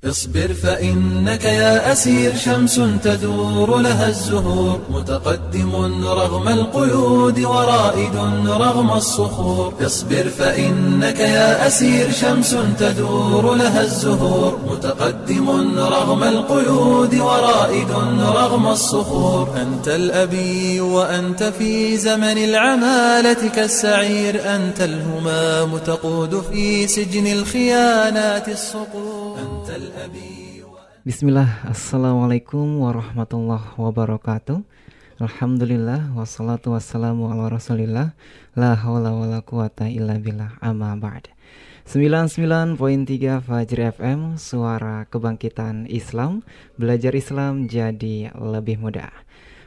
اصبر فإنك يا أسير شمس تدور لها الزهور متقدم رغم القيود ورائد رغم الصخور اصبر فإنك يا أسير شمس تدور لها الزهور متقدم رغم القيود ورائد رغم الصخور أنت الأبي وأنت في زمن العمالة كالسعير أنت الهمام تقود في سجن الخيانات الصقور أنت الأبي. Bismillah, assalamualaikum warahmatullahi wabarakatuh. Alhamdulillah, wassalatu wassalamu ala rasulillah, la hawla wa la quwata illa billah, amma ba'd. 99.3 Fajri FM, suara kebangkitan Islam. Belajar Islam jadi lebih mudah.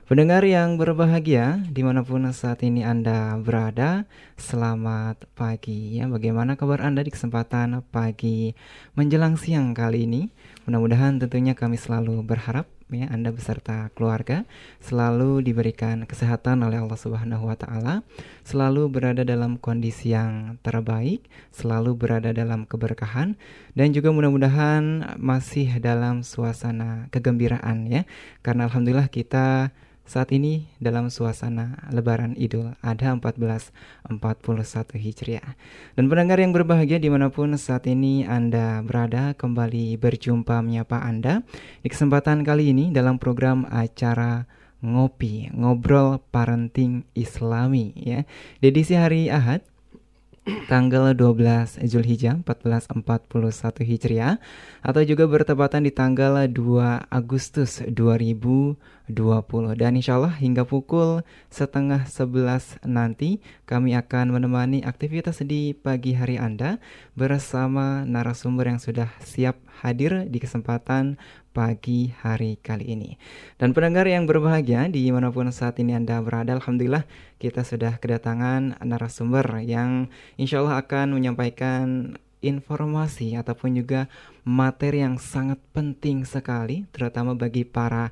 Pendengar yang berbahagia, dimanapun saat ini Anda berada, selamat pagi ya. Bagaimana kabar Anda di kesempatan pagi menjelang siang kali ini? Mudah-mudahan tentunya kami selalu berharap ya, Anda beserta keluarga selalu diberikan kesehatan oleh Allah Subhanahu wa Ta'ala, selalu berada dalam kondisi yang terbaik, selalu berada dalam keberkahan, dan juga mudah-mudahan masih dalam suasana kegembiraan ya, karena alhamdulillah kita saat ini dalam suasana Lebaran Idul Adha 1441 Hijriah. Dan pendengar yang berbahagia dimanapun saat ini Anda berada, kembali berjumpa menyapa Anda di kesempatan kali ini dalam program acara Ngopi Ngobrol Parenting Islami ya, di edisi hari Ahad tanggal 12 Zulhijjah 1441 Hijriah, atau juga bertepatan di tanggal 2 Agustus 2020. Dan insya Allah hingga pukul 10:30 nanti kami akan menemani aktivitas di pagi hari Anda bersama narasumber yang sudah siap hadir di kesempatan pagi hari kali ini. Dan pendengar yang berbahagia dimanapun saat ini Anda berada, alhamdulillah kita sudah kedatangan narasumber yang insya Allah akan menyampaikan informasi ataupun juga materi yang sangat penting sekali, terutama bagi para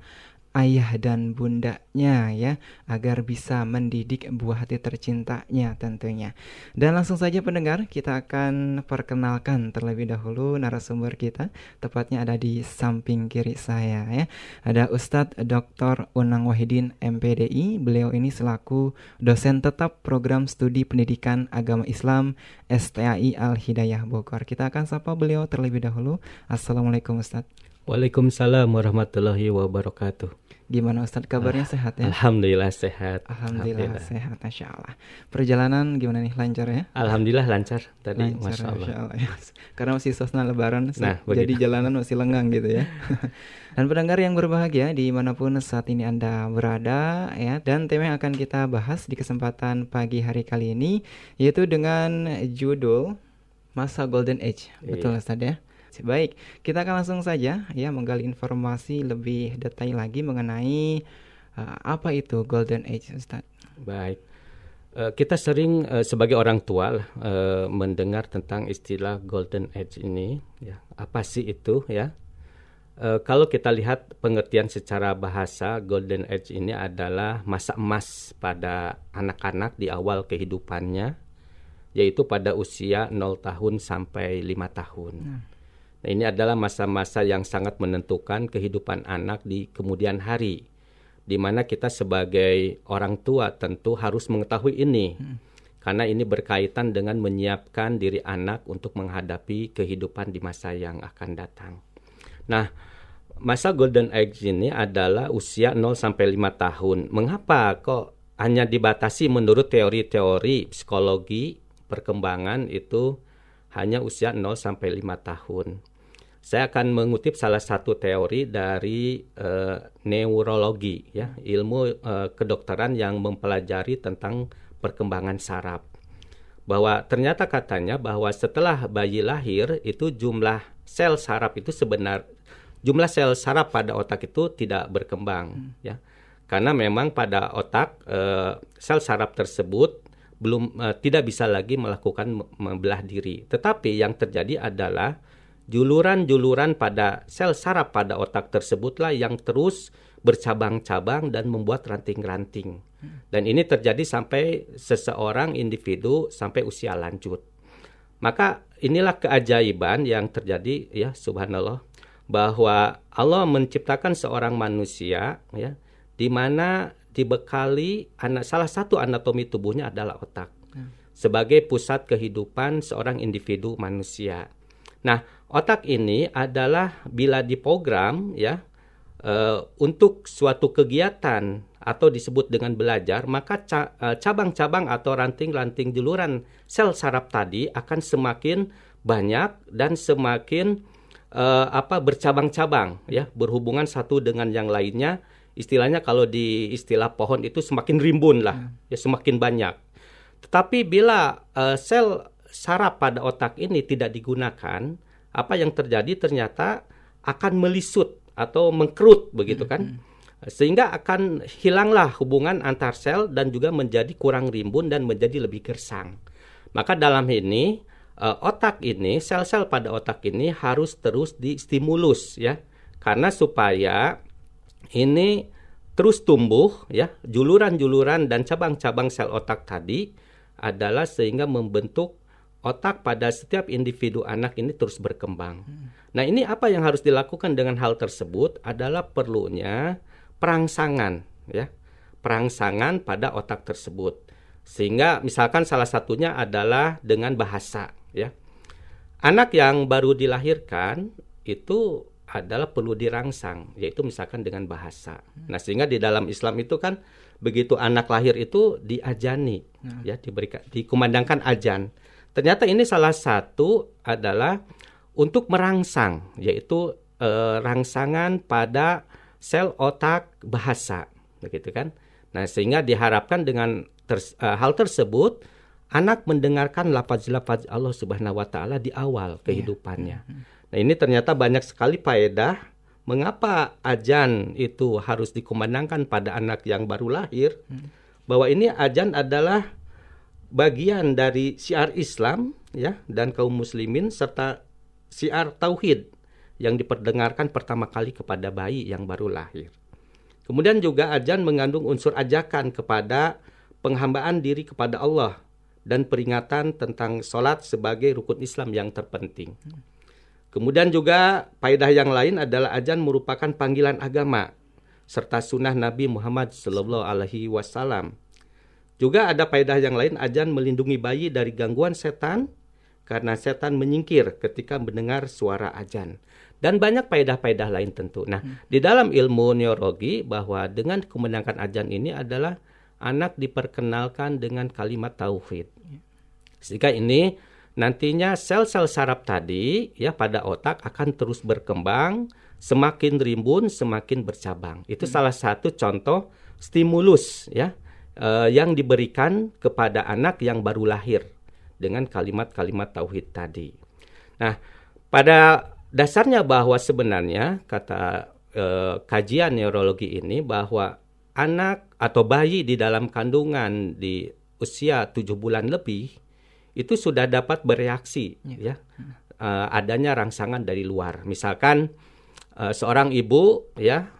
ayah dan bundanya ya, agar bisa mendidik buah hati tercintanya tentunya. Dan langsung saja pendengar, kita akan perkenalkan terlebih dahulu narasumber kita. Tepatnya ada di samping kiri saya ya, ada Ustadz Dr. Unang Wahidin MPDI. Beliau ini selaku dosen tetap program studi pendidikan agama Islam STAI Al-Hidayah Bogor. Kita akan sapa beliau terlebih dahulu. Assalamualaikum Ustadz. Waalaikumsalam warahmatullahi wabarakatuh. Gimana Ustadz kabarnya, sehat ya? Alhamdulillah sehat. Alhamdulillah sehat, Masya Allah. Perjalanan gimana nih, lancar ya? Alhamdulillah lancar tadi, Masya Allah ya. Karena masih suasana lebaran, jadi jalanan masih lengang gitu ya. Dan pendengar yang berbahagia dimanapun saat ini Anda berada ya, dan tema yang akan kita bahas di kesempatan pagi hari kali ini yaitu dengan judul Masa Golden Age. Betul Ustadz ya? Baik, kita akan langsung saja ya menggali informasi lebih detail lagi mengenai apa itu Golden Age, Ustaz. Baik, kita sering sebagai orang tua mendengar tentang istilah Golden Age ini. Ya, apa sih itu ya? Kalau kita lihat pengertian secara bahasa, Golden Age ini adalah masa emas pada anak-anak di awal kehidupannya, yaitu pada usia 0 tahun sampai 5 tahun. Nah, ini adalah masa-masa yang sangat menentukan kehidupan anak di kemudian hari, di mana kita sebagai orang tua tentu harus mengetahui ini, karena ini berkaitan dengan menyiapkan diri anak untuk menghadapi kehidupan di masa yang akan datang. Nah, masa Golden Age ini adalah usia 0-5 tahun. Mengapa kok hanya dibatasi menurut teori-teori psikologi perkembangan itu hanya usia 0-5 tahun? Saya akan mengutip salah satu teori dari neurologi, ya, ilmu kedokteran yang mempelajari tentang perkembangan saraf. Bahwa ternyata katanya bahwa setelah bayi lahir itu jumlah sel saraf itu jumlah sel saraf pada otak itu tidak berkembang, ya. Karena memang pada otak sel saraf tersebut belum tidak bisa lagi melakukan membelah diri. Tetapi yang terjadi adalah juluran-juluran pada sel saraf pada otak tersebutlah yang terus bercabang-cabang dan membuat ranting-ranting. Dan ini terjadi sampai seseorang individu sampai usia lanjut. Maka inilah keajaiban yang terjadi ya, subhanallah. bahwa Allah menciptakan seorang manusia ya, di mana dibekali salah satu anatomi tubuhnya adalah otak sebagai pusat kehidupan seorang individu manusia. Nah, otak ini adalah bila diprogram ya untuk suatu kegiatan atau disebut dengan belajar, maka cabang-cabang atau ranting-ranting juluran sel saraf tadi akan semakin banyak dan semakin bercabang-cabang ya, berhubungan satu dengan yang lainnya. Istilahnya kalau di istilah pohon itu semakin rimbun lah, ya semakin banyak. Tetapi bila sel saraf pada otak ini tidak digunakan, apa yang terjadi ternyata akan melisut atau mengkerut begitu kan. Sehingga akan hilanglah hubungan antar sel dan juga menjadi kurang rimbun dan menjadi lebih gersang. Maka dalam ini otak ini, sel-sel pada otak ini harus terus distimulus ya. Karena supaya ini terus tumbuh ya, juluran-juluran dan cabang-cabang sel otak tadi adalah sehingga membentuk otak pada setiap individu anak ini terus berkembang. Nah, ini apa yang harus dilakukan dengan hal tersebut adalah perlunya perangsangan ya. Perangsangan pada otak tersebut. Sehingga misalkan salah satunya adalah dengan bahasa ya. Anak yang baru dilahirkan itu adalah perlu dirangsang, yaitu misalkan dengan bahasa. Nah, sehingga di dalam Islam itu kan begitu anak lahir itu diajani, ya diberikan, dikumandangkan ajan. Ternyata ini salah satu adalah untuk merangsang, yaitu rangsangan pada sel otak bahasa, begitu kan? Nah, sehingga diharapkan dengan hal tersebut anak mendengarkan lafaz-lafaz Allah Subhanahu wa taala di awal kehidupannya. Nah, ini ternyata banyak sekali faedah mengapa azan itu harus dikumandangkan pada anak yang baru lahir, bahwa ini azan adalah bagian dari syiar Islam ya dan kaum muslimin serta syiar tauhid yang diperdengarkan pertama kali kepada bayi yang baru lahir. Kemudian juga azan mengandung unsur ajakan kepada penghambaan diri kepada Allah dan peringatan tentang salat sebagai rukun Islam yang terpenting. Kemudian juga faedah yang lain adalah azan merupakan panggilan agama serta sunnah Nabi Muhammad sallallahu alaihi wasallam. Juga ada faedah yang lain, azan melindungi bayi dari gangguan setan karena setan menyingkir ketika mendengar suara azan. Dan banyak faedah-faedah lain tentu. Nah, di dalam ilmu neurologi bahwa dengan kemenangan azan ini adalah anak diperkenalkan dengan kalimat tauhid. Sehingga ini nantinya sel-sel saraf tadi ya pada otak akan terus berkembang, semakin rimbun, semakin bercabang. Itu salah satu contoh stimulus ya yang diberikan kepada anak yang baru lahir dengan kalimat-kalimat tauhid tadi. Nah, pada dasarnya bahwa sebenarnya kata kajian neurologi ini bahwa anak atau bayi di dalam kandungan di usia 7 bulan lebih itu sudah dapat bereaksi adanya rangsangan dari luar. Misalkan seorang ibu ya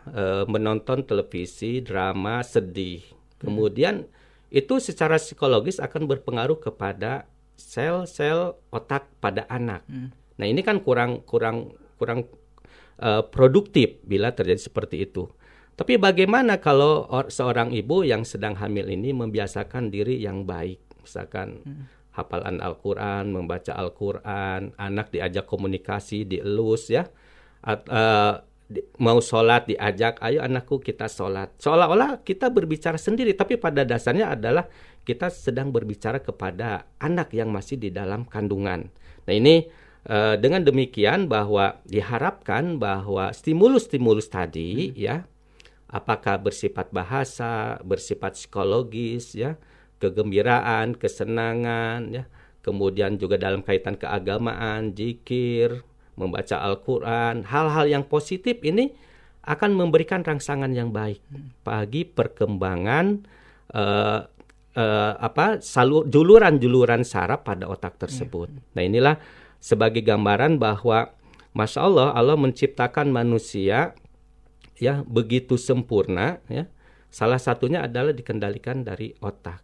menonton televisi drama sedih, kemudian itu secara psikologis akan berpengaruh kepada sel-sel otak pada anak. Nah, ini kan kurang produktif bila terjadi seperti itu. Tapi bagaimana kalau seorang ibu yang sedang hamil ini membiasakan diri yang baik, misalkan hafalan Al-Quran, membaca Al-Quran, anak diajak komunikasi, dielus ya, mau sholat diajak, ayo anakku kita sholat. Seolah-olah kita berbicara sendiri, tapi pada dasarnya adalah kita sedang berbicara kepada anak yang masih di dalam kandungan. Nah, ini dengan demikian bahwa diharapkan bahwa stimulus-stimulus tadi ya, apakah bersifat bahasa, bersifat psikologis ya, kegembiraan, kesenangan, ya. Kemudian juga dalam kaitan keagamaan, zikir, membaca Al-Quran, hal-hal yang positif ini akan memberikan rangsangan yang baik bagi perkembangan juluran-juluran saraf pada otak tersebut. Nah, inilah sebagai gambaran bahwa Masya Allah, Allah menciptakan manusia ya begitu sempurna ya. Salah satunya adalah dikendalikan dari otak.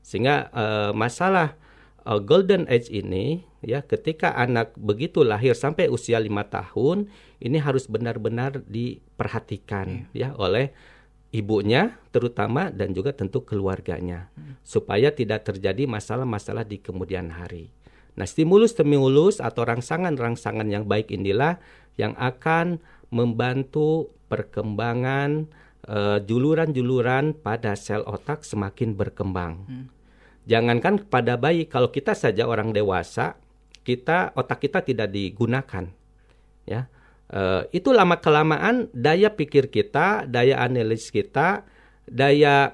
Sehingga masalah golden age ini, ya, ketika anak begitu lahir sampai usia 5 tahun, ini harus benar-benar diperhatikan ya oleh ibunya terutama dan juga tentu keluarganya, supaya tidak terjadi masalah-masalah di kemudian hari. Nah, stimulus-stimulus atau rangsangan-rangsangan yang baik inilah yang akan membantu perkembangan juluran-juluran pada sel otak semakin berkembang. Jangankan pada bayi, kalau kita saja orang dewasa, kita otak kita tidak digunakan, ya. Itu lama-kelamaan daya pikir kita, daya analisis kita, daya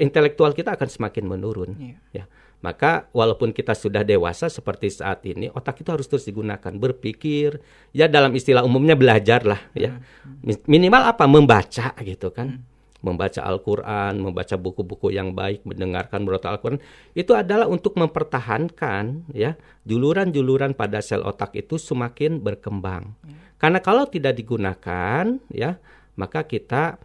intelektual kita akan semakin menurun, ya. Maka walaupun kita sudah dewasa seperti saat ini, otak itu harus terus digunakan, berpikir, ya, dalam istilah umumnya belajarlah ya. Minimal apa? Membaca gitu kan. Membaca Al-Qur'an, membaca buku-buku yang baik, mendengarkan murotal Al-Qur'an. Itu adalah untuk mempertahankan ya juluran-juluran pada sel otak itu semakin berkembang. Karena kalau tidak digunakan ya, maka kita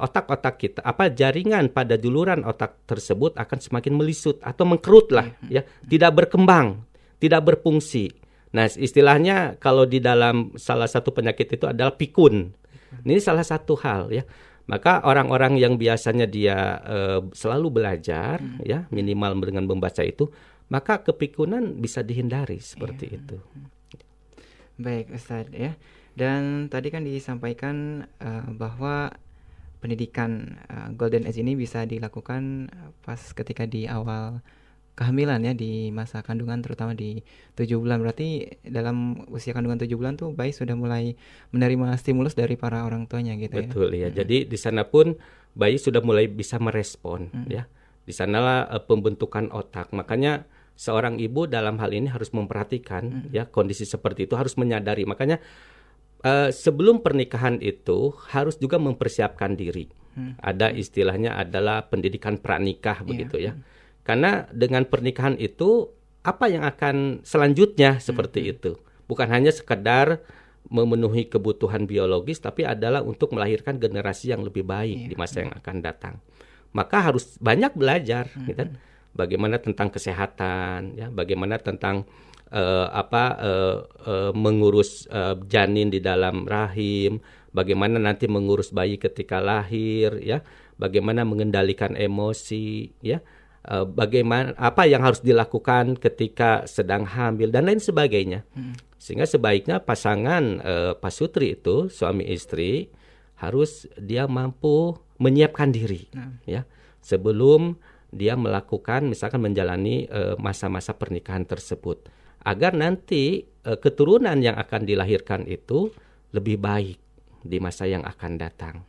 otak-otak kita, apa jaringan pada juluran otak tersebut akan semakin melisut atau mengkerut lah, ya, tidak berkembang, tidak berfungsi. Nah, istilahnya kalau di dalam salah satu penyakit itu adalah pikun. Ini salah satu hal, ya. Maka orang-orang yang biasanya dia selalu belajar, ya, minimal dengan membaca itu, maka kepikunan bisa dihindari seperti itu. Baik, Ustadz ya. Dan tadi kan disampaikan bahwa pendidikan Golden Age ini bisa dilakukan pas ketika di awal kehamilan ya, di masa kandungan terutama di 7 bulan. Berarti dalam usia kandungan 7 bulan tuh bayi sudah mulai menerima stimulus dari para orang tuanya gitu. Betul ya. Jadi di sana pun bayi sudah mulai bisa merespon ya. Di sanalah pembentukan otak. Makanya seorang ibu dalam hal ini harus memperhatikan ya kondisi seperti itu, harus menyadari. Makanya sebelum pernikahan itu harus juga mempersiapkan diri. Ada istilahnya adalah pendidikan pranikah begitu ya. Karena dengan pernikahan itu apa yang akan selanjutnya seperti itu. Bukan hanya sekedar memenuhi kebutuhan biologis, tapi adalah untuk melahirkan generasi yang lebih baik di masa yang akan datang. Maka harus banyak belajar gitu, bagaimana tentang kesehatan ya, bagaimana tentang mengurus janin di dalam rahim, bagaimana nanti mengurus bayi ketika lahir ya, bagaimana mengendalikan emosi ya, bagaimana apa yang harus dilakukan ketika sedang hamil dan lain sebagainya. Sehingga sebaiknya pasangan pasutri itu, suami istri, harus dia mampu menyiapkan diri ya sebelum dia melakukan misalkan menjalani masa-masa pernikahan tersebut, agar nanti keturunan yang akan dilahirkan itu lebih baik di masa yang akan datang.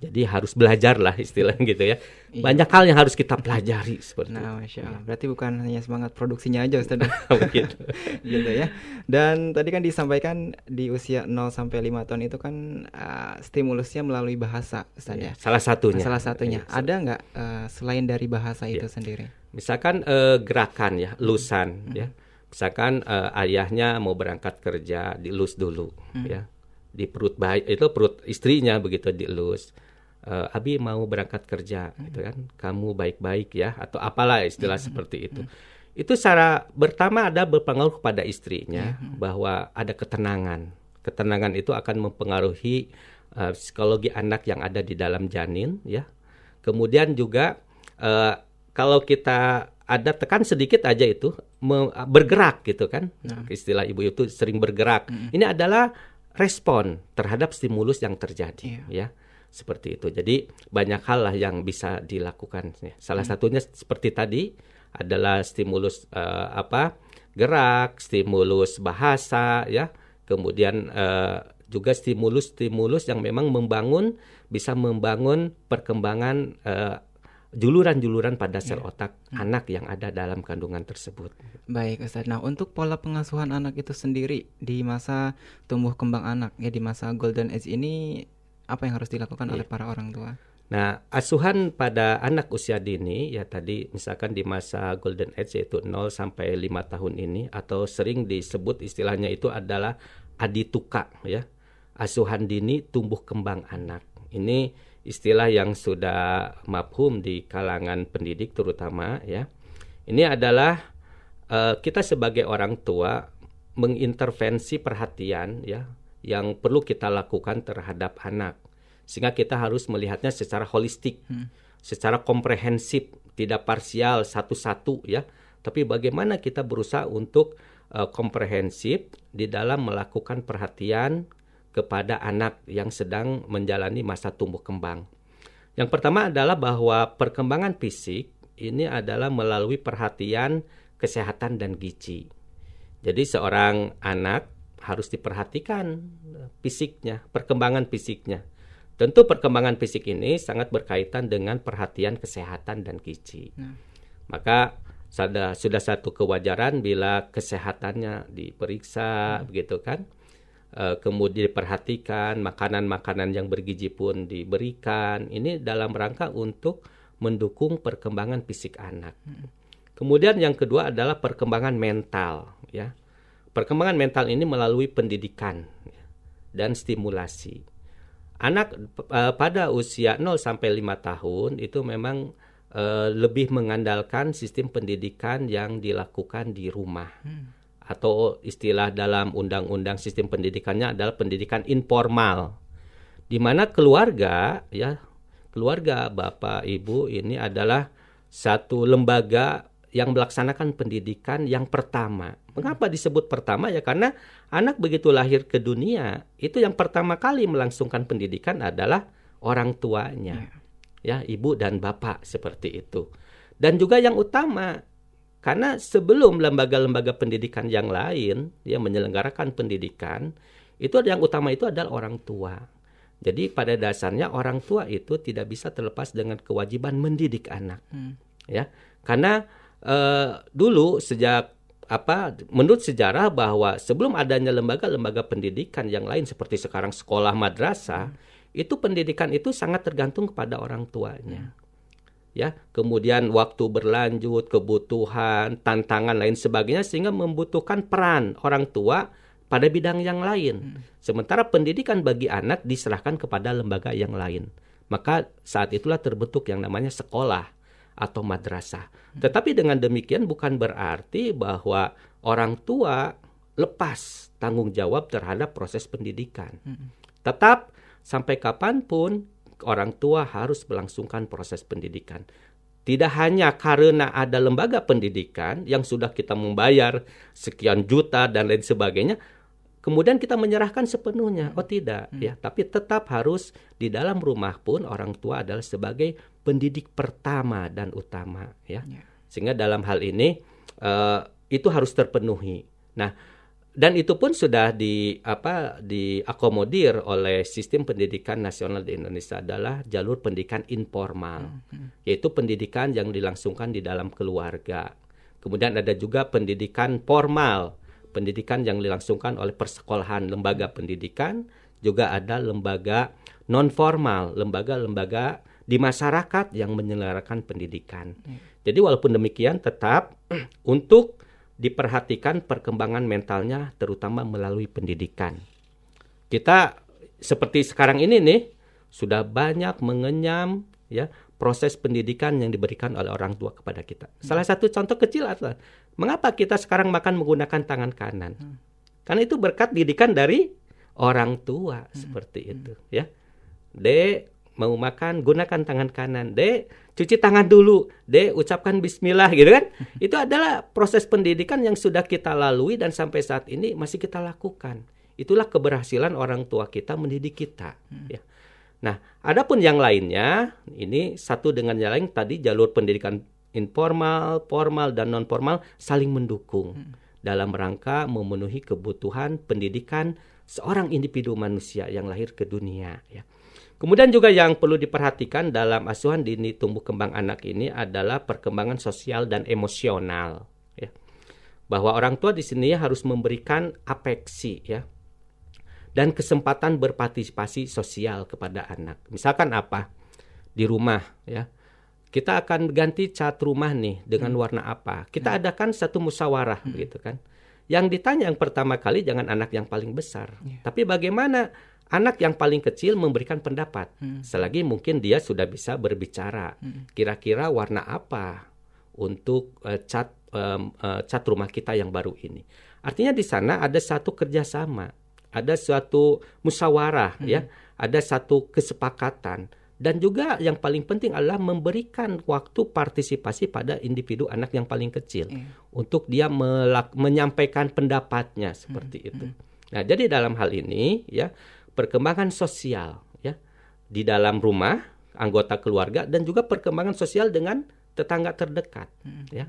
Jadi harus belajarlah istilahnya gitu ya. Banyak hal yang harus kita pelajari seperti itu. Masya Allah. Berarti bukan hanya semangat produksinya aja Ustaz. Begitu. Gitu ya. Dan tadi kan disampaikan di usia 0 sampai 5 tahun itu kan stimulusnya melalui bahasa Ustaz ya. Salah satunya. Salah satunya. Ada nggak selain dari bahasa itu sendiri? Misalkan gerakan ya, lusan ya. Misalkan ayahnya mau berangkat kerja, dielus dulu ya, di perut bayi itu, perut istrinya begitu dielus. Abi mau berangkat kerja gitu kan, kamu baik-baik ya, atau apalah istilah seperti itu. Itu secara pertama ada berpengaruh kepada istrinya bahwa ada ketenangan. Ketenangan itu akan mempengaruhi psikologi anak yang ada di dalam janin ya. Kemudian juga kalau kita ada tekan sedikit aja itu bergerak gitu kan. Istilah ibu itu sering bergerak. Ini adalah respon terhadap stimulus yang terjadi ya. Seperti itu. Jadi banyak hal lah yang bisa dilakukan. Salah satunya seperti tadi adalah stimulus gerak, stimulus bahasa ya. Kemudian juga stimulus-stimulus yang memang bisa membangun perkembangan juluran-juluran pada sel otak anak yang ada dalam kandungan tersebut. Baik Ustaz. Nah, untuk pola pengasuhan anak itu sendiri di masa tumbuh kembang anak ya, di masa Golden Age ini, apa yang harus dilakukan oleh para orang tua? Nah, asuhan pada anak usia dini ya tadi misalkan di masa Golden Age yaitu 0 sampai 5 tahun ini, atau sering disebut istilahnya itu adalah adituka ya. Asuhan dini tumbuh kembang anak. Ini istilah yang sudah mafhum di kalangan pendidik terutama ya. Ini adalah kita sebagai orang tua mengintervensi perhatian ya yang perlu kita lakukan terhadap anak, sehingga kita harus melihatnya secara holistik, secara komprehensif, tidak parsial satu-satu ya, tapi bagaimana kita berusaha untuk komprehensif di dalam melakukan perhatian kepada anak yang sedang menjalani masa tumbuh kembang. Yang pertama adalah bahwa perkembangan fisik ini adalah melalui perhatian kesehatan dan gizi. Jadi seorang anak harus diperhatikan fisiknya, perkembangan fisiknya. Tentu perkembangan fisik ini sangat berkaitan dengan perhatian kesehatan dan gizi. Maka sudah satu kewajaran bila kesehatannya diperiksa, begitu kan? Kemudian diperhatikan, makanan-makanan yang bergizi pun diberikan. Ini dalam rangka untuk mendukung perkembangan fisik anak. Kemudian yang kedua adalah perkembangan mental, ya. Perkembangan mental ini melalui pendidikan dan stimulasi. Anak pada usia 0 sampai 5 tahun itu memang lebih mengandalkan sistem pendidikan yang dilakukan di rumah. Atau istilah dalam undang-undang sistem pendidikannya adalah pendidikan informal. Di mana keluarga, ya, keluarga bapak ibu ini adalah satu lembaga yang melaksanakan pendidikan yang pertama. Mengapa disebut pertama? Ya karena anak begitu lahir ke dunia, itu yang pertama kali melangsungkan pendidikan adalah orang tuanya. Ya, ibu dan bapak seperti itu. Dan juga yang utama, karena sebelum lembaga-lembaga pendidikan yang lain yang menyelenggarakan pendidikan, itu yang utama itu adalah orang tua. Jadi pada dasarnya orang tua itu tidak bisa terlepas dengan kewajiban mendidik anak. Ya. Karena dulu sejak menurut sejarah bahwa sebelum adanya lembaga-lembaga pendidikan yang lain seperti sekarang sekolah madrasah, itu pendidikan itu sangat tergantung kepada orang tuanya. Ya, kemudian waktu berlanjut, kebutuhan, tantangan lain sebagainya sehingga membutuhkan peran orang tua pada bidang yang lain. Sementara pendidikan bagi anak diserahkan kepada lembaga yang lain. Maka saat itulah terbentuk yang namanya sekolah atau madrasah. Tetapi dengan demikian bukan berarti bahwa orang tua lepas tanggung jawab terhadap proses pendidikan. Tetap sampai kapanpun orang tua harus melangsungkan proses pendidikan. Tidak hanya karena ada lembaga pendidikan yang sudah kita membayar sekian juta dan lain sebagainya, kemudian kita menyerahkan sepenuhnya. Oh tidak, ya, tapi tetap harus di dalam rumah pun orang tua adalah sebagai pendidik pertama dan utama, ya. Sehingga dalam hal ini itu harus terpenuhi. Nah, dan itu pun sudah diakomodir oleh sistem pendidikan nasional di Indonesia adalah jalur pendidikan informal, yaitu pendidikan yang dilangsungkan di dalam keluarga. Kemudian ada juga pendidikan formal, pendidikan yang dilangsungkan oleh persekolahan, lembaga pendidikan, juga ada lembaga non formal, lembaga-lembaga di masyarakat yang menyelenggarakan pendidikan. Jadi walaupun demikian tetap untuk diperhatikan perkembangan mentalnya terutama melalui pendidikan. Kita seperti sekarang ini nih sudah banyak mengenyam ya proses pendidikan yang diberikan oleh orang tua kepada kita. Salah satu contoh kecil adalah mengapa kita sekarang makan menggunakan tangan kanan? Karena itu berkat didikan dari orang tua seperti itu ya. Dek mau makan gunakan tangan kanan, Dek cuci tangan dulu, Dek ucapkan bismillah gitu kan. Itu adalah proses pendidikan yang sudah kita lalui dan sampai saat ini masih kita lakukan. Itulah keberhasilan orang tua kita mendidik kita ya. Nah, adapun yang lainnya ini satu dengan yang lain tadi jalur pendidikan informal, formal dan non formal saling mendukung dalam rangka memenuhi kebutuhan pendidikan seorang individu manusia yang lahir ke dunia ya. Kemudian juga yang perlu diperhatikan dalam asuhan dini tumbuh kembang anak ini adalah perkembangan sosial dan emosional, ya. Bahwa orang tua di sini harus memberikan apeksi, ya, dan kesempatan berpartisipasi sosial kepada anak. Misalkan apa? Di rumah, ya, kita akan ganti cat rumah nih dengan warna apa? Kita adakan satu musyawarah, begitu kan? Yang ditanya yang pertama kali jangan anak yang paling besar, tapi bagaimana anak yang paling kecil memberikan pendapat, selagi mungkin dia sudah bisa berbicara. Kira-kira warna apa untuk cat rumah kita yang baru ini. Artinya di sana ada satu kerjasama, ada suatu musyawarah, ya, ada satu kesepakatan. Dan juga yang paling penting adalah memberikan waktu partisipasi pada individu anak yang paling kecil untuk dia menyampaikan pendapatnya seperti itu. Nah, jadi dalam hal ini ya perkembangan sosial ya di dalam rumah, anggota keluarga dan juga perkembangan sosial dengan tetangga terdekat ya.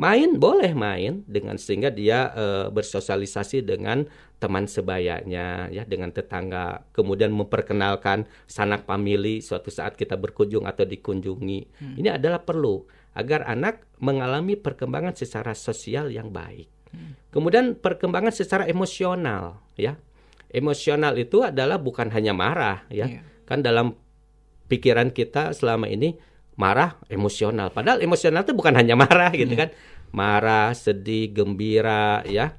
Main boleh main dengan sehingga dia bersosialisasi dengan teman sebayanya ya, dengan tetangga, kemudian memperkenalkan sanak famili suatu saat kita berkunjung atau dikunjungi. Ini adalah perlu agar anak mengalami perkembangan secara sosial yang baik. Kemudian perkembangan secara emosional ya. Emosional itu adalah bukan hanya marah ya. Kan dalam pikiran kita selama ini marah emosional, padahal emosional itu bukan hanya marah gitu kan, marah, sedih, gembira ya,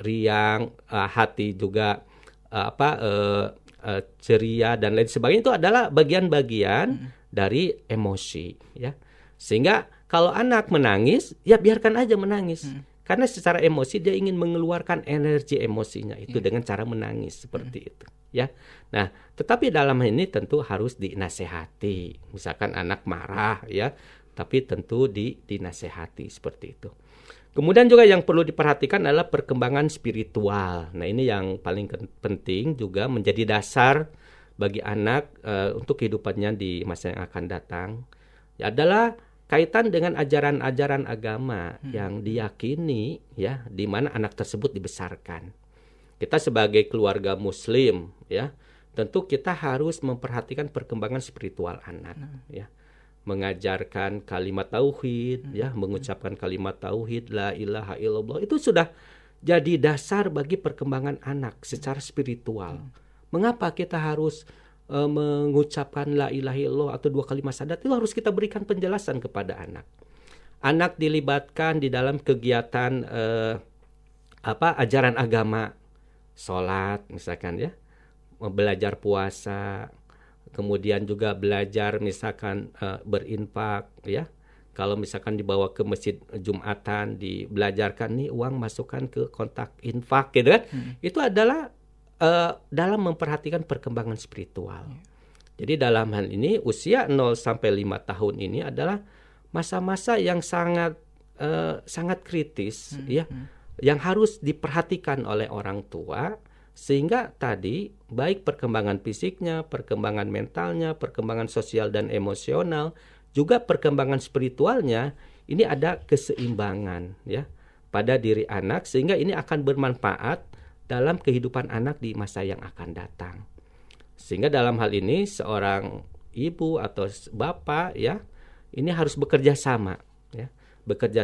riang, hati juga ceria dan lain sebagainya, itu adalah bagian-bagian dari emosi ya. Sehingga kalau anak menangis ya biarkan aja menangis, karena secara emosi dia ingin mengeluarkan energi emosinya itu dengan cara menangis seperti itu. Ya, nah, tetapi dalam ini tentu harus dinasehati. Misalkan anak marah, ya, tapi tentu dinasehati seperti itu. Kemudian juga yang perlu diperhatikan adalah perkembangan spiritual. Nah, ini yang paling penting juga menjadi dasar bagi anak untuk kehidupannya di masa yang akan datang. Ya, adalah kaitan dengan ajaran-ajaran agama yang diyakini, ya, di mana anak tersebut dibesarkan. Kita sebagai keluarga Muslim, ya, tentu kita harus memperhatikan perkembangan spiritual anak, ya, mengajarkan kalimat tauhid, ya, mengucapkan kalimat tauhid, la ilaha illallah, itu sudah jadi dasar bagi perkembangan anak secara spiritual. Mengapa kita harus mengucapkan la ilaha illallah atau dua kalimat syahadat? Itu harus kita berikan penjelasan kepada anak. Anak dilibatkan di dalam kegiatan ajaran agama. Sholat misalkan ya, belajar puasa, kemudian juga belajar misalkan berinfak ya. Kalau misalkan dibawa ke masjid Jumatan, dibelajarkan nih uang masukkan ke kontak infak gitu kan. Itu adalah dalam memperhatikan perkembangan spiritual. Jadi dalam hal ini usia 0 sampai 5 tahun ini adalah masa-masa yang sangat kritis ya. Yang harus diperhatikan oleh orang tua, sehingga tadi baik perkembangan fisiknya, perkembangan mentalnya, perkembangan sosial dan emosional, juga perkembangan spiritualnya, ini ada keseimbangan ya pada diri anak, sehingga ini akan bermanfaat dalam kehidupan anak di masa yang akan datang. Sehingga dalam hal ini seorang ibu atau bapak ya, ini harus bekerja sama ya. Bekerja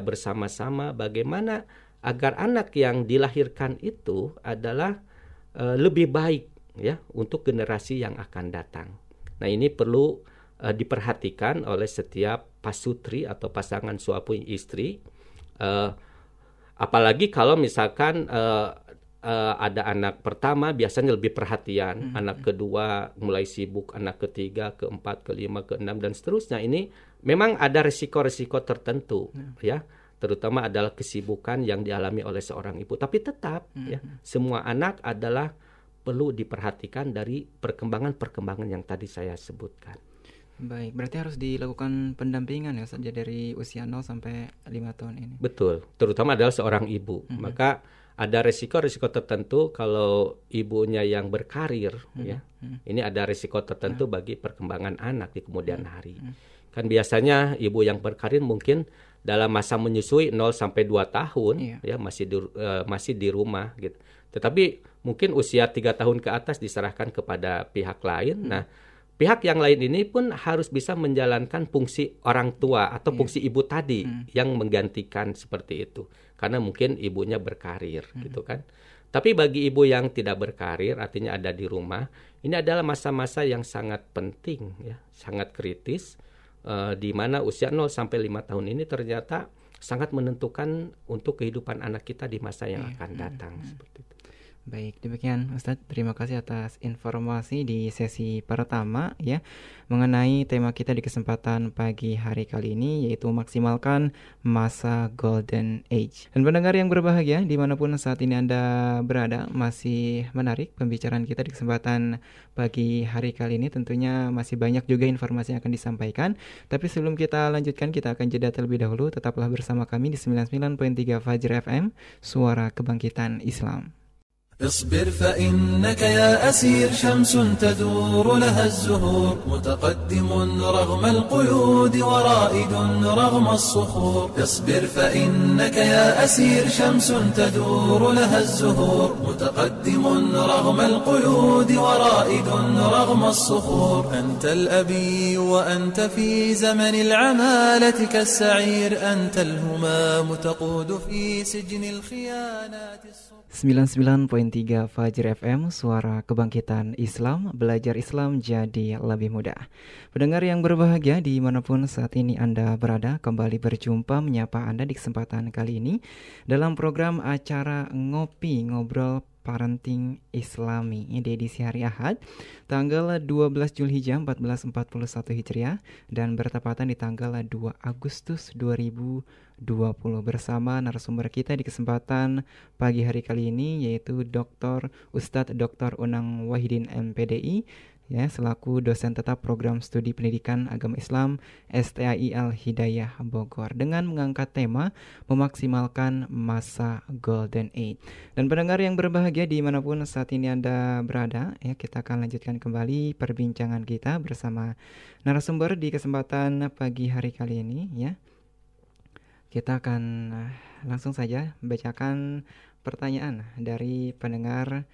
bersama-sama bagaimana agar anak yang dilahirkan itu adalah lebih baik ya untuk generasi yang akan datang. Nah, ini perlu diperhatikan oleh setiap pasutri atau pasangan suami istri. Apalagi kalau misalkan ada anak pertama biasanya lebih perhatian, anak kedua mulai sibuk, anak ketiga, keempat, kelima, keenam dan seterusnya. Ini memang ada resiko-resiko tertentu ya, terutama adalah kesibukan yang dialami oleh seorang ibu. Tapi tetap ya, semua anak adalah perlu diperhatikan dari perkembangan-perkembangan yang tadi saya sebutkan. Baik, berarti harus dilakukan pendampingan ya saja dari usia 0 sampai 5 tahun ini. Betul, terutama adalah seorang ibu. Maka ada resiko-resiko tertentu kalau ibunya yang berkarir ya. Ini ada resiko tertentu bagi perkembangan anak di kemudian hari. Kan biasanya ibu yang berkarir mungkin dalam masa menyusui 0 sampai 2 tahun ya masih di rumah gitu. Tetapi mungkin usia 3 tahun ke atas diserahkan kepada pihak lain. Nah, pihak yang lain ini pun harus bisa menjalankan fungsi orang tua atau fungsi ibu tadi yang menggantikan seperti itu. Karena mungkin ibunya berkarir gitu kan. Tapi bagi ibu yang tidak berkarir, artinya ada di rumah, ini adalah masa-masa yang sangat penting ya, sangat kritis, di mana usia 0 sampai 5 tahun ini ternyata sangat menentukan untuk kehidupan anak kita di masa yang akan datang seperti itu. Baik, demikian Ustadz, terima kasih atas informasi di sesi pertama ya, mengenai tema kita di kesempatan pagi hari kali ini, yaitu maksimalkan masa golden age. Dan pendengar yang berbahagia dimanapun saat ini Anda berada, masih menarik pembicaraan kita di kesempatan pagi hari kali ini. Tentunya masih banyak juga informasi yang akan disampaikan, tapi sebelum kita lanjutkan, kita akan jeda terlebih dahulu. Tetaplah bersama kami di 99.3 Fajri FM, Suara Kebangkitan Islam. اصبر فإنك يا أسير شمس تدور لها الزهور متقدم رغم القيود ورائد رغم الصخور اصبر فإنك يا أسير شمس تدور لها الزهور متقدم رغم القيود ورائد رغم الصخور أنت الأبي وأنت في زمن العمالة كالسعير أنت الهمام تقود في سجن الخيانات الصغير 99.3 Fajri FM, Suara Kebangkitan Islam, belajar Islam jadi lebih mudah. Pendengar yang berbahagia dimanapun saat ini Anda berada, kembali berjumpa menyapa Anda di kesempatan kali ini dalam program acara Ngopi Ngobrol Parenting Islami di edisi hari Ahad, tanggal 12 Zulhijjah 1441 Hijriah dan bertepatan di tanggal 2 Agustus 2020 bersama narasumber kita di kesempatan pagi hari kali ini, yaitu Dr. Ustadz Dr. Unang Wahidin MPDI ya, selaku dosen tetap program studi pendidikan agama Islam STAI Al-Hidayah Bogor, dengan mengangkat tema memaksimalkan masa golden age. Dan pendengar yang berbahagia dimanapun saat ini Anda berada ya, kita akan lanjutkan kembali perbincangan kita bersama narasumber di kesempatan pagi hari kali ini ya. Kita akan langsung saja bacakan pertanyaan dari pendengar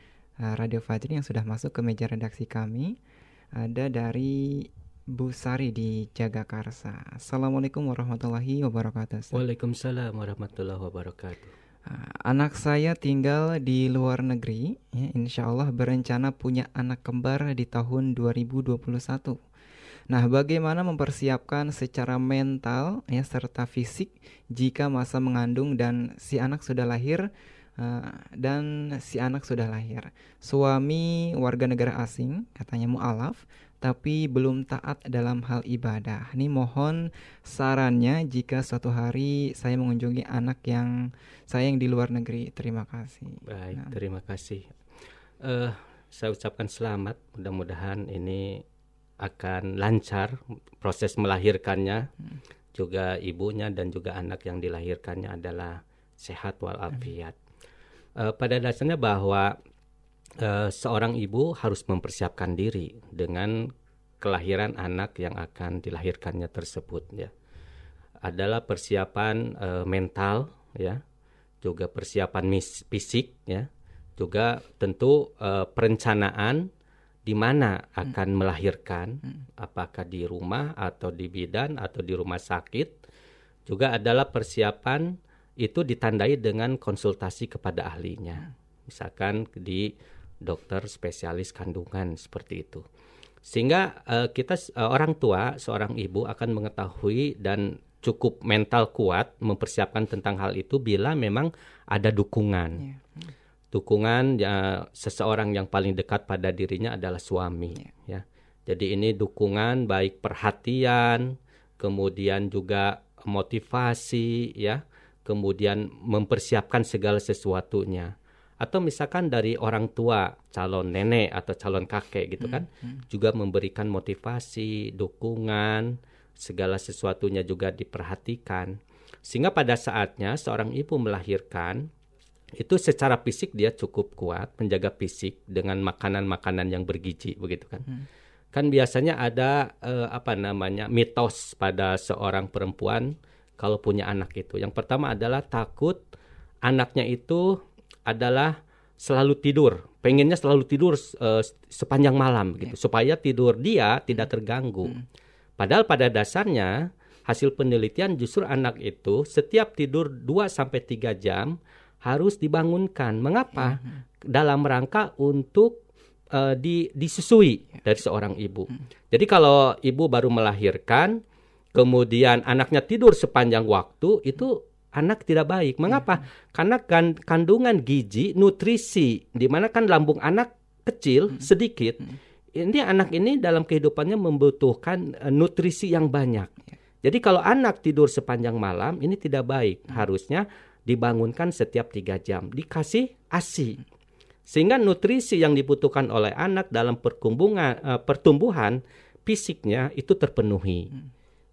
Radio Fajri yang sudah masuk ke meja redaksi kami. Ada dari Bu Sari di Jagakarsa. Assalamualaikum warahmatullahi wabarakatuh. Waalaikumsalam warahmatullahi wabarakatuh. Anak saya tinggal di luar negeri ya, insya Allah berencana punya anak kembar di tahun 2021. Nah, bagaimana mempersiapkan secara mental ya, serta fisik jika masa mengandung dan si anak sudah lahir Suami warga negara asing, katanya mu'alaf, tapi belum taat dalam hal ibadah. Ini mohon sarannya jika suatu hari saya mengunjungi anak yang saya yang di luar negeri. Terima kasih. Baik, nah, terima kasih. Saya ucapkan selamat. Mudah-mudahan ini akan lancar proses melahirkannya, juga ibunya dan juga anak yang dilahirkannya adalah sehat walafiat. Pada dasarnya bahwa seorang ibu harus mempersiapkan diri dengan kelahiran anak yang akan dilahirkannya tersebut ya. Adalah persiapan mental ya, juga persiapan fisik ya, juga tentu perencanaan di mana akan melahirkan, apakah di rumah atau di bidan atau di rumah sakit. Juga adalah persiapan itu ditandai dengan konsultasi kepada ahlinya, misalkan di dokter spesialis kandungan seperti itu. Sehingga orang tua, seorang ibu akan mengetahui dan cukup mental kuat mempersiapkan tentang hal itu bila memang ada dukungan. Dukungan seseorang yang paling dekat pada dirinya adalah suami. Ya. Jadi ini dukungan baik perhatian, kemudian juga motivasi, ya, kemudian mempersiapkan segala sesuatunya. Atau misalkan dari orang tua, calon nenek atau calon kakek gitu kan, juga memberikan motivasi, dukungan, segala sesuatunya juga diperhatikan. Sehingga pada saatnya seorang ibu melahirkan, itu secara fisik dia cukup kuat, menjaga fisik dengan makanan-makanan yang bergizi begitu kan. Kan biasanya ada mitos pada seorang perempuan kalau punya anak itu. Yang pertama adalah takut anaknya itu adalah selalu tidur, pengennya selalu tidur sepanjang malam gitu, supaya tidur dia tidak terganggu. Padahal pada dasarnya hasil penelitian justru anak itu setiap tidur 2-3 jam harus dibangunkan. Mengapa? Dalam rangka untuk disusui dari seorang ibu. Jadi kalau ibu baru melahirkan, kemudian anaknya tidur sepanjang waktu, itu anak tidak baik. Mengapa? Karena kandungan gizi, nutrisi, di mana kan lambung anak kecil sedikit. Ini anak ini dalam kehidupannya membutuhkan nutrisi yang banyak. Jadi kalau anak tidur sepanjang malam ini tidak baik. Harusnya dibangunkan setiap 3 jam, dikasih ASI. Sehingga nutrisi yang dibutuhkan oleh anak dalam pertumbuhan fisiknya itu terpenuhi.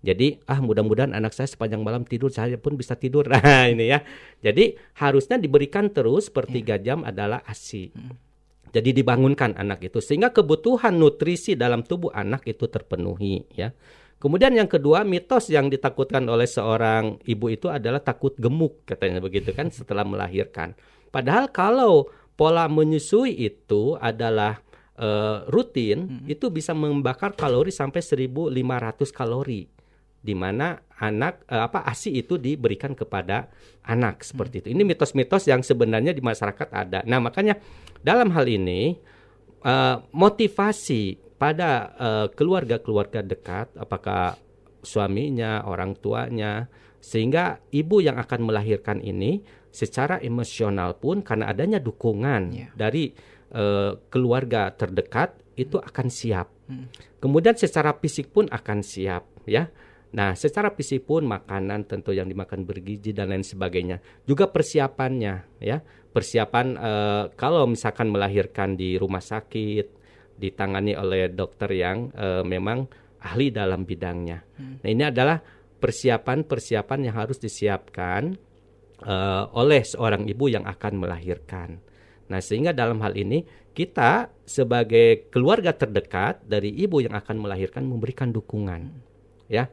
Jadi mudah-mudahan anak saya sepanjang malam tidur, saya pun bisa tidur. Nah ini ya. Jadi harusnya diberikan terus per 3 jam adalah ASI. Jadi dibangunkan anak itu sehingga kebutuhan nutrisi dalam tubuh anak itu terpenuhi ya. Kemudian yang kedua, mitos yang ditakutkan oleh seorang ibu itu adalah takut gemuk katanya begitu kan setelah melahirkan. Padahal kalau pola menyusui itu adalah rutin, itu bisa membakar kalori sampai 1.500 kalori. Di mana anak ASI itu diberikan kepada anak seperti itu. Ini mitos-mitos yang sebenarnya di masyarakat ada. Nah, makanya dalam hal ini motivasi pada keluarga-keluarga dekat, apakah suaminya, orang tuanya, sehingga ibu yang akan melahirkan ini secara emosional pun karena adanya dukungan dari keluarga terdekat itu akan siap. Kemudian secara fisik pun akan siap ya. Nah, secara fisik pun makanan tentu yang dimakan bergizi dan lain sebagainya. Juga persiapannya ya. Persiapan kalau misalkan melahirkan di rumah sakit ditangani oleh dokter yang memang ahli dalam bidangnya. Nah, ini adalah persiapan-persiapan yang harus disiapkan oleh seorang ibu yang akan melahirkan. Nah, sehingga dalam hal ini kita sebagai keluarga terdekat dari ibu yang akan melahirkan memberikan dukungan. Ya.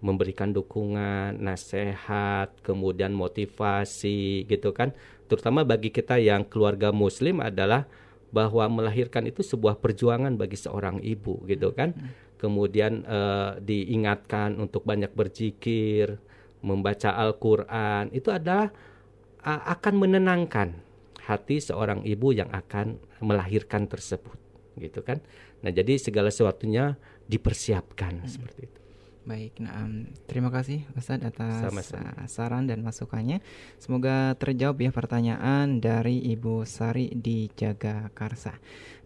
Memberikan dukungan, nasihat, kemudian motivasi gitu kan. Terutama bagi kita yang keluarga muslim adalah bahwa melahirkan itu sebuah perjuangan bagi seorang ibu gitu kan. Kemudian diingatkan untuk banyak berzikir, membaca Al-Qur'an, itu adalah akan menenangkan hati seorang ibu yang akan melahirkan tersebut gitu kan. Nah, jadi segala sesuatunya dipersiapkan seperti itu. Baik, nah, terima kasih Ustadz atas saran dan masukannya. Semoga terjawab ya pertanyaan dari Ibu Sari di Jagakarsa.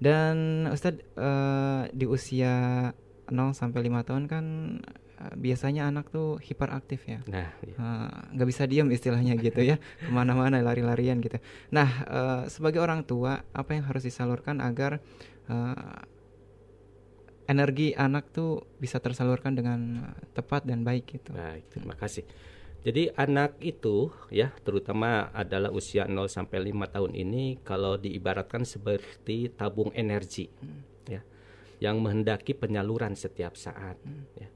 Dan Ustadz di usia 0-5 tahun kan biasanya anak tuh hiperaktif ya. Nah, iya. Gak bisa diem istilahnya gitu ya. Kemana-mana lari-larian gitu. Nah, sebagai orang tua apa yang harus disalurkan agar energi anak tuh bisa tersalurkan dengan tepat dan baik gitu. Baik, terima kasih. Jadi anak itu ya terutama adalah usia 0-5 tahun ini kalau diibaratkan seperti tabung energi ya, yang menghendaki penyaluran setiap saat ya.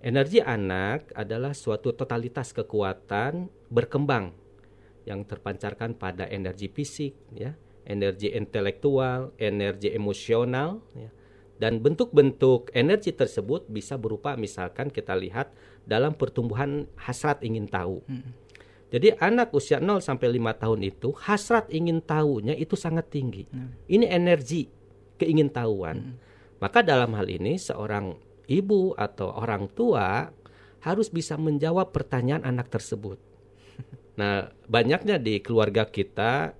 Energi anak adalah suatu totalitas kekuatan berkembang yang terpancarkan pada energi fisik ya, energi intelektual, energi emosional ya. Dan bentuk-bentuk energi tersebut bisa berupa misalkan kita lihat dalam pertumbuhan hasrat ingin tahu. Jadi anak usia 0-5 tahun itu hasrat ingin tahunya itu sangat tinggi. Ini energi keingintahuan. Maka dalam hal ini seorang ibu atau orang tua harus bisa menjawab pertanyaan anak tersebut. Nah, banyaknya di keluarga kita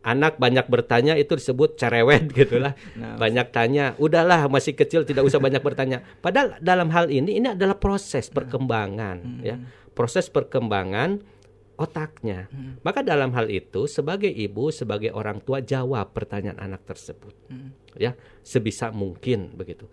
anak banyak bertanya itu disebut cerewet gitulah. Banyak tanya, udahlah masih kecil tidak usah banyak bertanya. Padahal dalam hal ini adalah proses perkembangan ya. Proses perkembangan otaknya. Maka dalam hal itu sebagai ibu, sebagai orang tua jawab pertanyaan anak tersebut. Ya, sebisa mungkin begitu.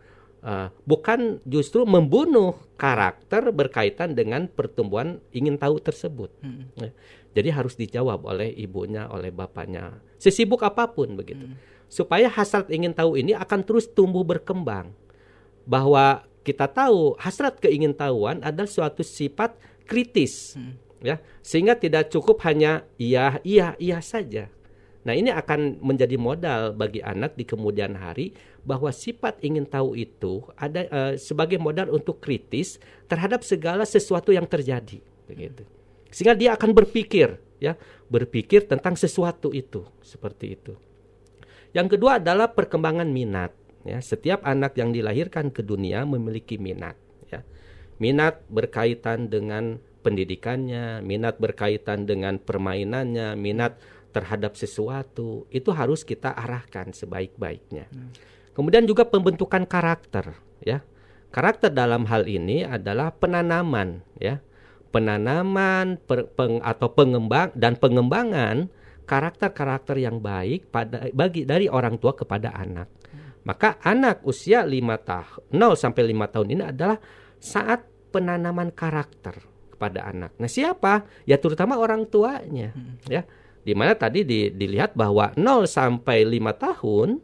Bukan justru membunuh karakter berkaitan dengan pertumbuhan ingin tahu tersebut. Ya. Jadi harus dijawab oleh ibunya, oleh bapaknya, sesibuk apapun begitu. Supaya hasrat ingin tahu ini akan terus tumbuh berkembang. Bahwa kita tahu hasrat keingintahuan adalah suatu sifat kritis. Ya, sehingga tidak cukup hanya iya saja. Nah, ini akan menjadi modal bagi anak di kemudian hari bahwa sifat ingin tahu itu ada sebagai modal untuk kritis terhadap segala sesuatu yang terjadi begitu. Sehingga dia akan berpikir tentang sesuatu itu seperti itu. Yang kedua adalah perkembangan minat ya. Setiap anak yang dilahirkan ke dunia memiliki minat ya. Minat berkaitan dengan pendidikannya, minat berkaitan dengan permainannya, minat terhadap sesuatu, itu harus kita arahkan sebaik-baiknya. Kemudian juga pembentukan karakter, ya. Karakter dalam hal ini adalah penanaman, ya. Penanaman pengembangan karakter-karakter yang baik dari orang tua kepada anak. Maka anak usia 0 sampai 5 tahun ini adalah saat penanaman karakter kepada anak. Nah, siapa? Ya terutama orang tuanya, ya. Dimana tadi dilihat bahwa 0 sampai 5 tahun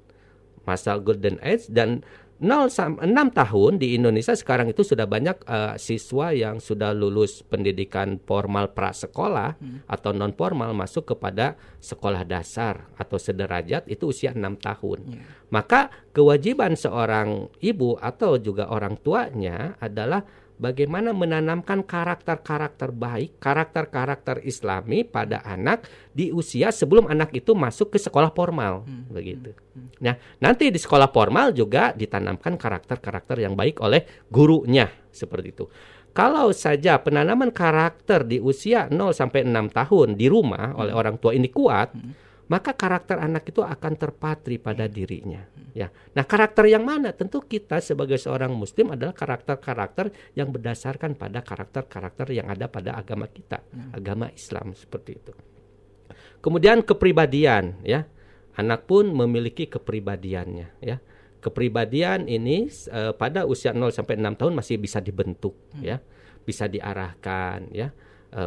masa golden age, dan 0-6 tahun di Indonesia sekarang itu sudah banyak siswa yang sudah lulus pendidikan formal prasekolah atau non formal masuk kepada sekolah dasar atau sederajat, itu usia 6 tahun. Maka kewajiban seorang ibu atau juga orang tuanya adalah bagaimana menanamkan karakter-karakter baik, karakter-karakter Islami pada anak di usia sebelum anak itu masuk ke sekolah formal, begitu. Nah, nanti di sekolah formal juga ditanamkan karakter-karakter yang baik oleh gurunya, seperti itu. Kalau saja penanaman karakter di usia 0 sampai 6 tahun di rumah oleh orang tua ini kuat, maka karakter anak itu akan terpatri pada dirinya, ya. Nah, karakter yang mana? Tentu kita sebagai seorang muslim adalah karakter-karakter yang berdasarkan pada karakter-karakter yang ada pada agama kita, agama Islam, seperti itu. Kemudian kepribadian, ya. Anak pun memiliki kepribadiannya, ya. Kepribadian ini pada usia 0 sampai 6 tahun masih bisa dibentuk, ya. Bisa diarahkan, ya,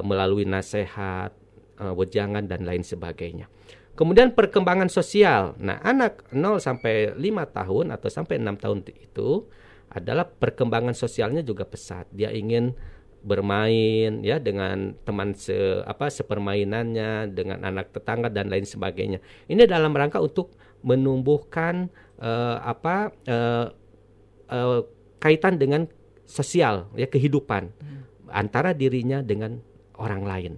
melalui nasihat, wejangan dan lain sebagainya. Kemudian perkembangan sosial. Nah, anak 0 sampai 5 tahun atau sampai 6 tahun itu adalah perkembangan sosialnya juga pesat. Dia ingin bermain, ya, dengan teman sepermainannya, dengan anak tetangga dan lain sebagainya. Ini dalam rangka untuk menumbuhkan kaitan dengan sosial, ya, kehidupan antara dirinya dengan orang lain.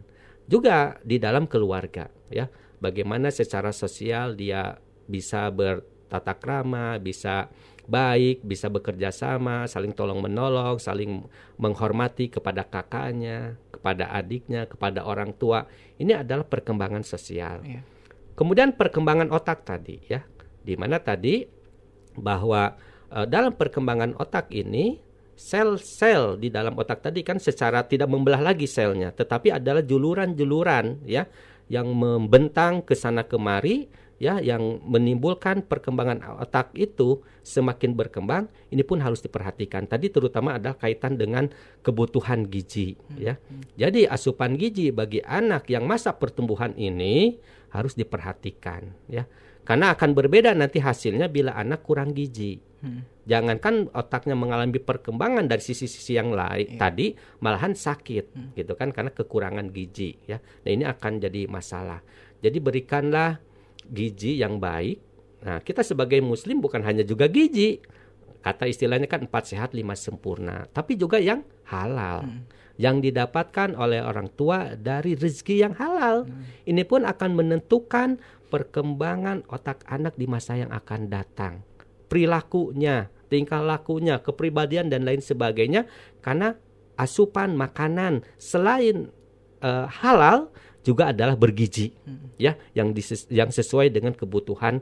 Juga di dalam keluarga, ya. Bagaimana secara sosial dia bisa bertata krama, bisa baik, bisa bekerja sama, saling tolong-menolong, saling menghormati kepada kakaknya, kepada adiknya, kepada orang tua. Ini adalah perkembangan sosial. Yeah. Kemudian perkembangan otak tadi, ya. Di mana tadi bahwa dalam perkembangan otak ini, sel-sel di dalam otak tadi kan secara tidak membelah lagi selnya, tetapi adalah juluran-juluran, ya, yang membentang ke sana kemari, ya, yang menimbulkan perkembangan otak itu semakin berkembang. Ini pun harus diperhatikan. Tadi terutama ada kaitan dengan kebutuhan gizi, ya. Jadi asupan gizi bagi anak yang masa pertumbuhan ini harus diperhatikan, ya. Karena akan berbeda nanti hasilnya bila anak kurang gizi. Jangankan otaknya mengalami perkembangan dari sisi-sisi yang lain tadi, malahan sakit, gitu kan, karena kekurangan gizi, ya. Nah, ini akan jadi masalah. Jadi berikanlah gizi yang baik. Nah, kita sebagai muslim bukan hanya juga gizi, kata istilahnya kan 4 sehat 5 sempurna, tapi juga yang halal, yang didapatkan oleh orang tua dari rezeki yang halal. Ini pun akan menentukan perkembangan otak anak di masa yang akan datang, perilakunya, tingkah lakunya, kepribadian dan lain sebagainya. Karena asupan makanan selain halal juga adalah bergizi, ya, yang sesuai dengan kebutuhan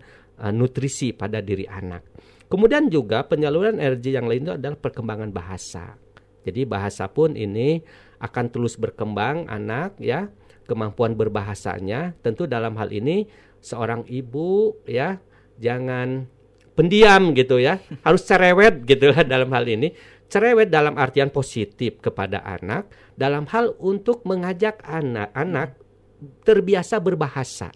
nutrisi pada diri anak. Kemudian juga penyaluran energi yang lain itu adalah perkembangan bahasa. Jadi bahasa pun ini akan terus berkembang anak, ya, kemampuan berbahasanya. Tentu dalam hal ini seorang ibu, ya, jangan pendiam, gitu, ya, harus cerewet, gitu lah, dalam hal ini. Cerewet dalam artian positif kepada anak, dalam hal untuk mengajak anak-anak terbiasa berbahasa,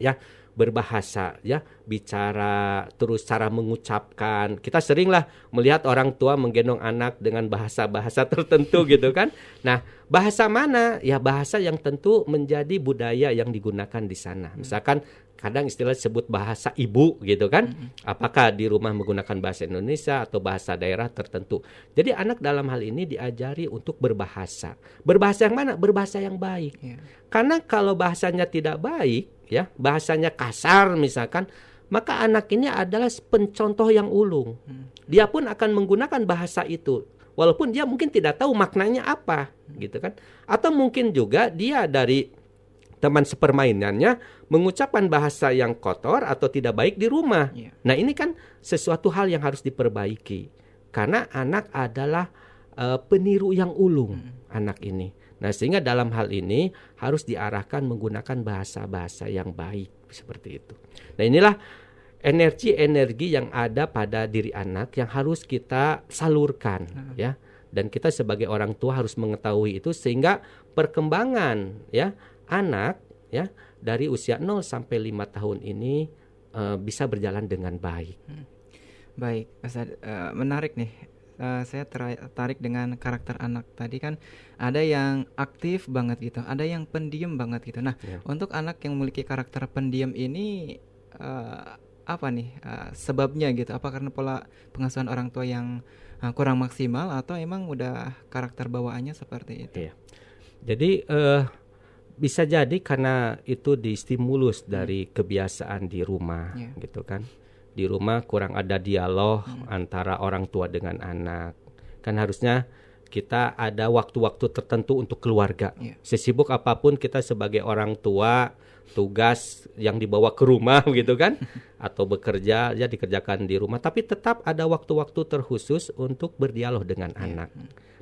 ya, berbahasa, ya, bicara, terus cara mengucapkan. Kita seringlah melihat orang tua menggendong anak dengan bahasa-bahasa tertentu, gitu kan. Nah, bahasa mana? Ya, bahasa yang tentu menjadi budaya yang digunakan di sana. Misalkan kadang istilah disebut bahasa ibu, gitu kan. Apakah di rumah menggunakan bahasa Indonesia atau bahasa daerah tertentu. Jadi anak dalam hal ini diajari untuk berbahasa. Berbahasa yang mana? Berbahasa yang baik. Karena kalau bahasanya tidak baik, ya, bahasanya kasar misalkan, maka anak ini adalah pencontoh yang ulung. Dia pun akan menggunakan bahasa itu walaupun dia mungkin tidak tahu maknanya apa, gitu kan. Atau mungkin juga dia dari teman sepermainannya mengucapkan bahasa yang kotor atau tidak baik di rumah. Yeah. Nah, ini kan sesuatu hal yang harus diperbaiki. Karena anak adalah peniru yang ulung, anak ini. Nah, sehingga dalam hal ini harus diarahkan menggunakan bahasa-bahasa yang baik, seperti itu. Nah, inilah energi-energi yang ada pada diri anak yang harus kita salurkan, ya. Dan kita sebagai orang tua harus mengetahui itu, sehingga perkembangan, ya, anak, ya, dari usia 0 sampai 5 tahun ini bisa berjalan dengan baik. Baik, Ustaz, menarik nih. Saya tertarik dengan karakter anak tadi kan. Ada yang aktif banget gitu, ada yang pendiam banget gitu. Nah, yeah. Untuk anak yang memiliki karakter pendiam ini apa nih sebabnya gitu? Apa karena pola pengasuhan orang tua yang kurang maksimal, atau emang udah karakter bawaannya seperti itu? Yeah. Jadi bisa jadi karena itu distimulus dari kebiasaan di rumah, yeah. Gitu kan. Di rumah kurang ada dialog antara orang tua dengan anak. Kan harusnya kita ada waktu-waktu tertentu untuk keluarga. Yeah. Sesibuk apapun kita sebagai orang tua, tugas yang dibawa ke rumah gitu kan, atau bekerja ya dikerjakan di rumah, tapi tetap ada waktu-waktu terkhusus untuk berdialog dengan anak.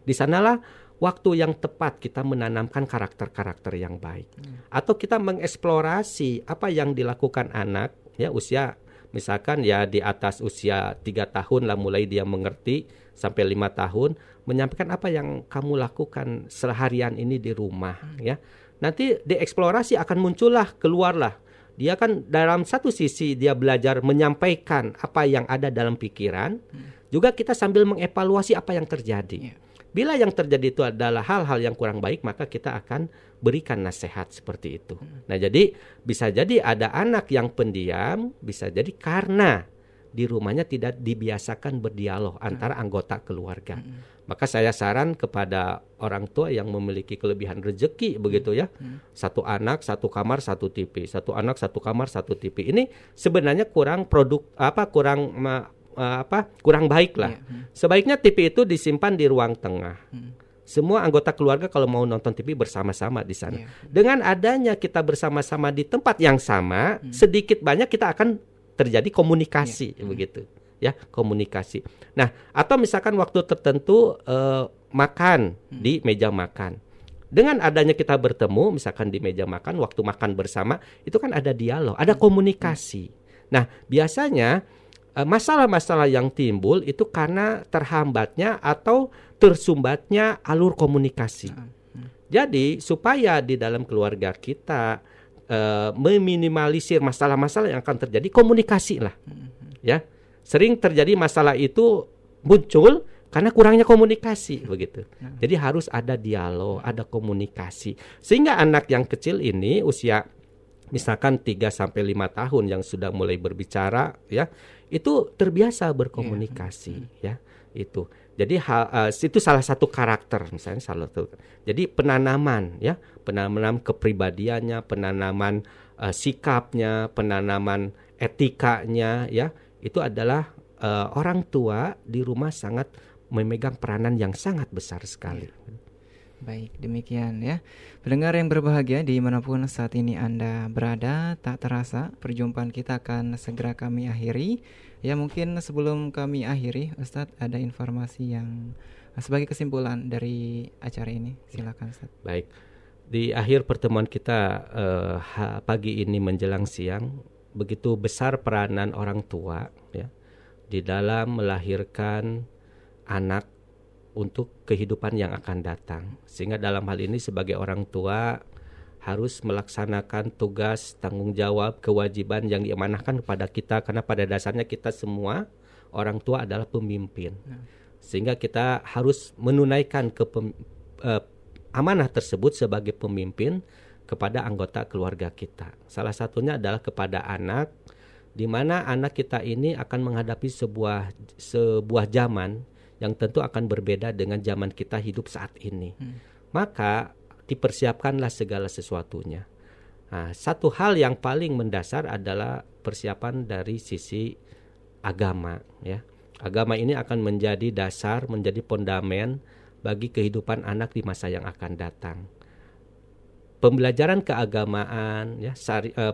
Di sanalah waktu yang tepat kita menanamkan karakter-karakter yang baik. Atau kita mengeksplorasi apa yang dilakukan anak, ya, usia misalkan ya di atas usia 3 tahun lah mulai dia mengerti, sampai 5 tahun menyampaikan apa yang kamu lakukan seharian ini di rumah, ya. Nanti dieksplorasi akan muncullah, keluarlah. Dia kan dalam satu sisi dia belajar menyampaikan apa yang ada dalam pikiran, juga kita sambil mengevaluasi apa yang terjadi. Bila yang terjadi itu adalah hal-hal yang kurang baik, maka kita akan berikan nasihat seperti itu. Nah, jadi bisa jadi ada anak yang pendiam, bisa jadi karena di rumahnya tidak dibiasakan berdialog antara anggota keluarga. Maka saya saran kepada orang tua yang memiliki kelebihan rezeki begitu ya. Satu anak, satu kamar, satu TV. Satu anak, satu kamar, satu TV. Ini sebenarnya kurang baik lah. Sebaiknya TV itu disimpan di ruang tengah. Semua anggota keluarga kalau mau nonton TV bersama-sama di sana. Dengan adanya kita bersama-sama di tempat yang sama, sedikit banyak kita akan terjadi komunikasi, begitu. Ya, komunikasi. Nah, atau misalkan waktu tertentu makan di meja makan. Dengan adanya kita bertemu misalkan di meja makan, waktu makan bersama, itu kan ada dialog, ada komunikasi. Nah, biasanya masalah-masalah yang timbul itu karena terhambatnya atau tersumbatnya alur komunikasi. Jadi supaya di dalam keluarga kita meminimalisir masalah-masalah yang akan terjadi, komunikasilah. Ya, sering terjadi masalah itu muncul karena kurangnya komunikasi, begitu. Jadi harus ada dialog, ada komunikasi, sehingga anak yang kecil ini usia misalkan 3 sampai 5 tahun yang sudah mulai berbicara, ya, itu terbiasa berkomunikasi, ya. Itu. Jadi itu salah satu karakter, misalnya salah satu. Jadi penanaman, ya, penanaman kepribadiannya, penanaman sikapnya, penanaman etikanya, ya. Itu adalah orang tua di rumah sangat memegang peranan yang sangat besar sekali. Baik, demikian ya. Pendengar yang berbahagia dimanapun saat ini Anda berada, tak terasa perjumpaan kita akan segera kami akhiri. Ya, mungkin sebelum kami akhiri, Ustadz ada informasi yang sebagai kesimpulan dari acara ini. Silakan, Ustadz. Baik, di akhir pertemuan kita pagi ini menjelang siang, begitu besar peranan orang tua, ya, di dalam melahirkan anak untuk kehidupan yang akan datang. Sehingga dalam hal ini sebagai orang tua harus melaksanakan tugas, tanggung jawab, kewajiban yang diamanahkan kepada kita. Karena pada dasarnya kita semua orang tua adalah pemimpin. Sehingga kita harus menunaikan amanah tersebut sebagai pemimpin kepada anggota keluarga kita. Salah satunya adalah kepada anak, di mana anak kita ini akan menghadapi sebuah zaman yang tentu akan berbeda dengan zaman kita hidup saat ini. Maka dipersiapkanlah segala sesuatunya. Nah, satu hal yang paling mendasar adalah persiapan dari sisi agama, ya. Agama ini akan menjadi dasar, menjadi fondamen bagi kehidupan anak di masa yang akan datang. Pembelajaran keagamaan, ya,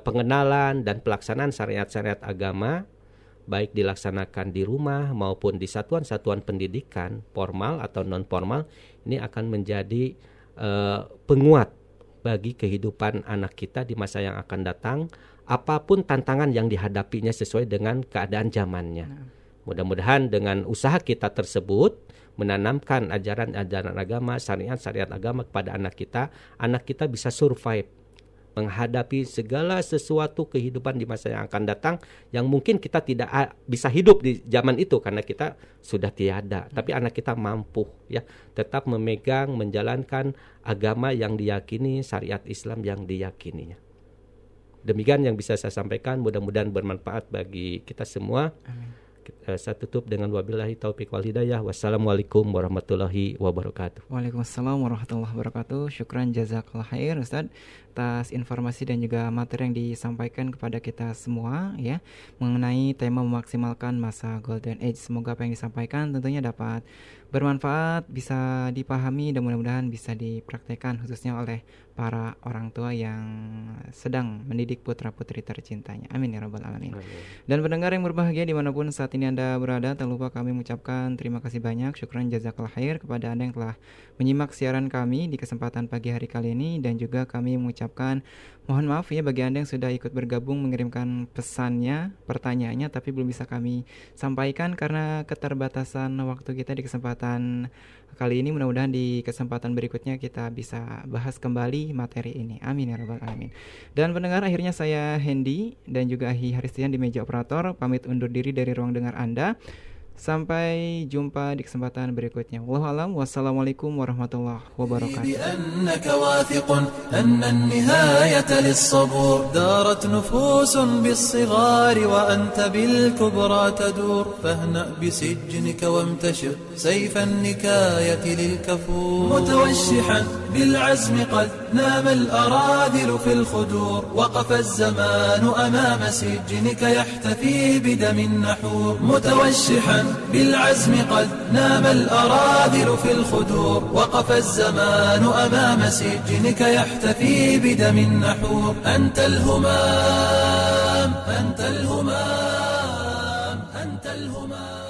pengenalan dan pelaksanaan syariat-syariat agama, baik dilaksanakan di rumah maupun di satuan-satuan pendidikan formal atau non formal, ini akan menjadi penguat bagi kehidupan anak kita di masa yang akan datang, apapun tantangan yang dihadapinya sesuai dengan keadaan zamannya. Mudah-mudahan dengan usaha kita tersebut, menanamkan ajaran-ajaran agama, syariat-syariat agama kepada anak kita bisa survive menghadapi segala sesuatu kehidupan di masa yang akan datang, yang mungkin kita tidak bisa hidup di zaman itu karena kita sudah tiada. Tapi anak kita mampu, ya, tetap memegang, menjalankan agama yang diyakini, syariat Islam yang diyakininya. Demikian yang bisa saya sampaikan, mudah-mudahan bermanfaat bagi kita semua. Amin. Saya tutup dengan wabillahi taufiq wal hidayah. Wassalamualaikum warahmatullahi wabarakatuh. Waalaikumsalam warahmatullahi wabarakatuh. Syukran jazakallah khair Ustaz atas informasi dan juga materi yang disampaikan kepada kita semua, ya, mengenai tema memaksimalkan masa Golden Age. Semoga apa yang disampaikan tentunya dapat bermanfaat, bisa dipahami dan mudah-mudahan bisa dipraktekkan khususnya oleh para orang tua yang sedang mendidik putra-putri tercintanya. Amin ya rabbal alamin. Dan pendengar yang berbahagia dimanapun saat ini Anda berada, tak lupa kami mengucapkan terima kasih banyak, syukran jazakallah khair kepada Anda yang telah menyimak siaran kami di kesempatan pagi hari kali ini. Dan juga kami mengucapkan mohon maaf ya bagi Anda yang sudah ikut bergabung mengirimkan pesannya, pertanyaannya, tapi belum bisa kami sampaikan karena keterbatasan waktu kita di kesempatan kali ini. Mudah-mudahan di kesempatan berikutnya kita bisa bahas kembali materi ini. Amin ya rabbal alamin. Dan pendengar, akhirnya saya Hendy dan juga Ahi Haristian di meja operator pamit undur diri dari ruang dengar Anda. Sampai jumpa di kesempatan berikutnya. Wallahu a'lam. Wassalamualaikum warahmatullahi wabarakatuh. بالعزم قد نام الأراذل في الخدور وقف الزمان أمام سجنك يحتفي بدم النحور أنت الهمام أنت الهمام أنت الهمام.